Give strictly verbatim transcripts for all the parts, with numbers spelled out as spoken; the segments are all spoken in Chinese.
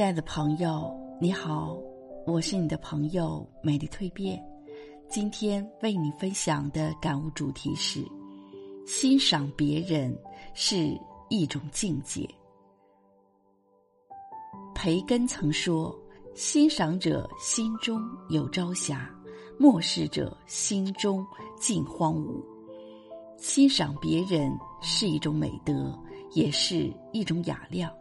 亲爱的朋友，你好，我是你的朋友美丽蜕变。今天为你分享的感悟主题是：欣赏别人是一种境界。培根曾说，欣赏者心中有朝霞，漠视者心中尽荒芜。欣赏别人是一种美德，也是一种雅量。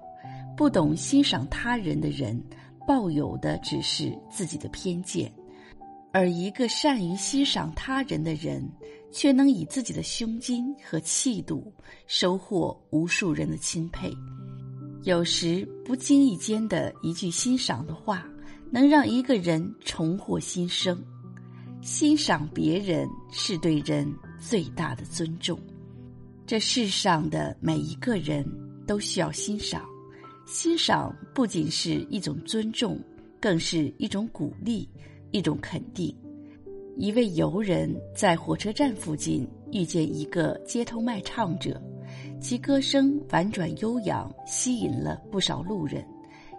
不懂欣赏他人的人，抱有的只是自己的偏见，而一个善于欣赏他人的人，却能以自己的胸襟和气度收获无数人的钦佩。有时不经意间的一句欣赏的话，能让一个人重获新生。欣赏别人是对人最大的尊重。这世上的每一个人都需要欣赏，欣赏不仅是一种尊重，更是一种鼓励，一种肯定。一位游人在火车站附近遇见一个街头卖唱者，其歌声婉转悠扬，吸引了不少路人。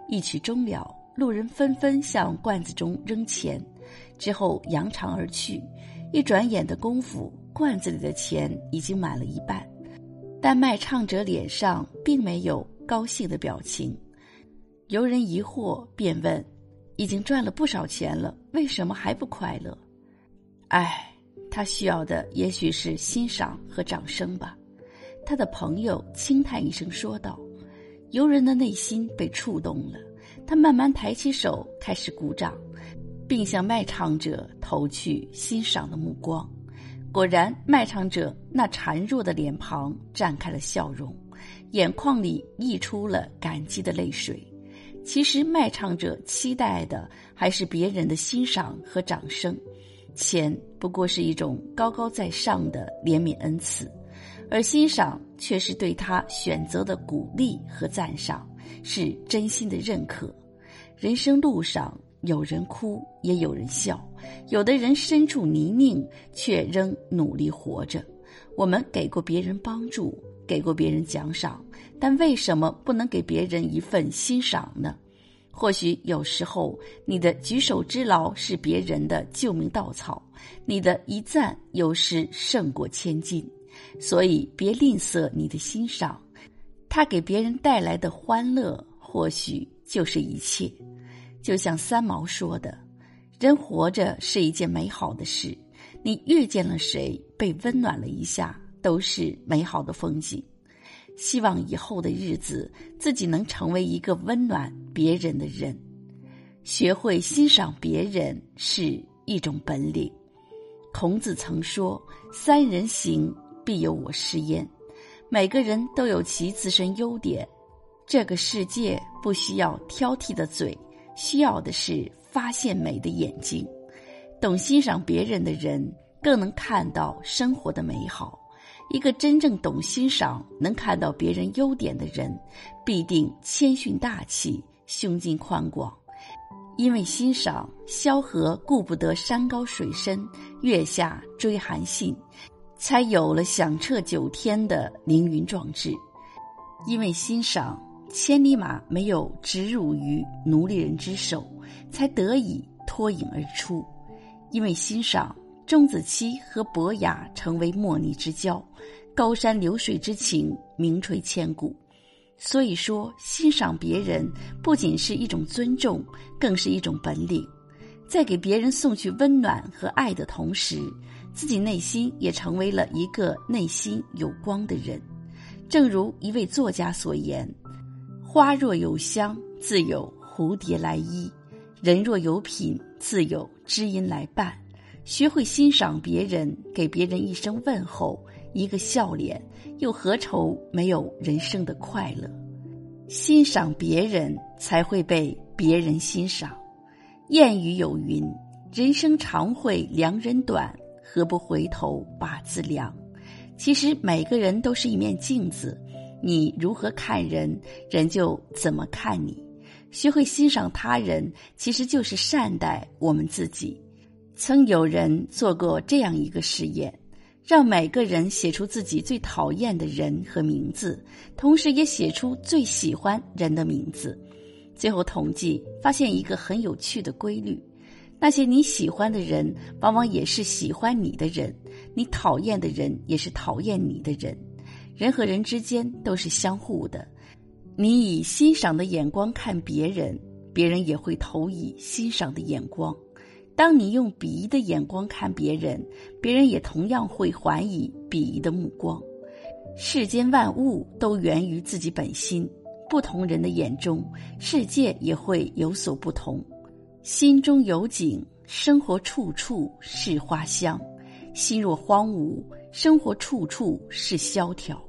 一曲终了，路人纷纷向罐子中扔钱，之后扬长而去。一转眼的功夫，罐子里的钱已经满了一半，但卖唱者脸上并没有高兴的表情。游人疑惑，便问：已经赚了不少钱了，为什么还不快乐？哎，他需要的也许是欣赏和掌声吧。他的朋友轻叹一声说道。游人的内心被触动了，他慢慢抬起手，开始鼓掌，并向卖唱者投去欣赏的目光。果然，卖唱者那孱弱的脸庞绽开了笑容，眼眶里溢出了感激的泪水。其实卖唱者期待的还是别人的欣赏和掌声，钱不过是一种高高在上的怜悯恩赐，而欣赏却是对他选择的鼓励和赞赏，是真心的认可。人生路上，有人哭，也有人笑，有的人身处泥泞，却仍努力活着。我们给过别人帮助，给过别人奖赏，但为什么不能给别人一份欣赏呢？或许有时候，你的举手之劳是别人的救命稻草，你的一赞有时胜过千金。所以别吝啬你的欣赏，它给别人带来的欢乐，或许就是一切。就像三毛说的，人活着是一件美好的事，你遇见了谁，被温暖了一下，都是美好的风景。希望以后的日子，自己能成为一个温暖别人的人。学会欣赏别人是一种本领。孔子曾说，三人行，必有我师焉。每个人都有其自身优点，这个世界不需要挑剔的嘴，需要的是发现美的眼睛。懂欣赏别人的人，更能看到生活的美好。一个真正懂欣赏，能看到别人优点的人，必定谦逊大气，胸襟宽广。因为欣赏，萧何顾不得山高水深，月下追韩信，才有了响彻九天的凌云壮志。因为欣赏，千里马没有直入于奴隶人之手，才得以脱颖而出。因为欣赏，钟子期和伯牙成为莫逆之交，高山流水之情名垂千古。所以说，欣赏别人不仅是一种尊重，更是一种本领。在给别人送去温暖和爱的同时，自己内心也成为了一个内心有光的人。正如一位作家所言，花若有香，自有蝴蝶来依；人若有品，自有知音来伴。学会欣赏别人，给别人一声问候，一个笑脸，又何愁没有人生的快乐？欣赏别人，才会被别人欣赏。谚语有云：人生常会良人短，何不回头把自量。其实每个人都是一面镜子，你如何看人，人就怎么看你。学会欣赏他人，其实就是善待我们自己。曾有人做过这样一个实验，让每个人写出自己最讨厌的人和名字，同时也写出最喜欢人的名字。最后统计发现一个很有趣的规律，那些你喜欢的人往往也是喜欢你的人，你讨厌的人也是讨厌你的人。人和人之间都是相互的，你以欣赏的眼光看别人，别人也会投以欣赏的眼光。当你用鄙夷的眼光看别人，别人也同样会还以鄙夷的目光。世间万物都源于自己本心，不同人的眼中，世界也会有所不同。心中有景，生活处处是花香；心若荒芜，生活处处是萧条。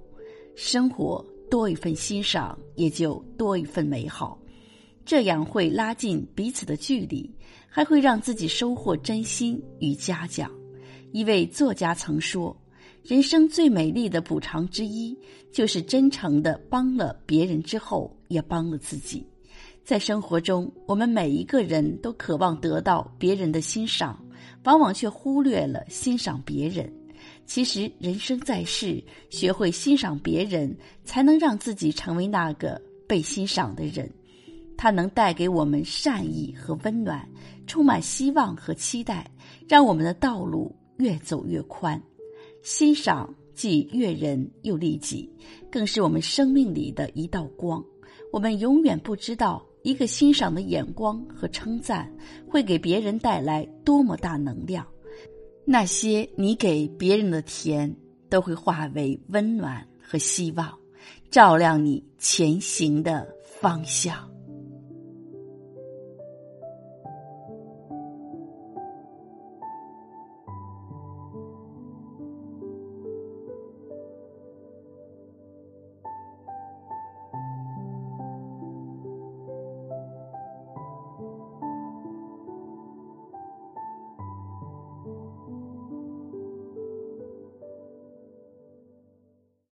生活多一份欣赏，也就多一份美好，这样会拉近彼此的距离，还会让自己收获真心与嘉奖。一位作家曾说，人生最美丽的补偿之一，就是真诚地帮了别人之后，也帮了自己。在生活中，我们每一个人都渴望得到别人的欣赏，往往却忽略了欣赏别人。其实人生在世，学会欣赏别人，才能让自己成为那个被欣赏的人。它能带给我们善意和温暖，充满希望和期待，让我们的道路越走越宽。欣赏既悦人又利己，更是我们生命里的一道光。我们永远不知道一个欣赏的眼光和称赞会给别人带来多么大能量。那些你给别人的甜，都会化为温暖和希望，照亮你前行的方向。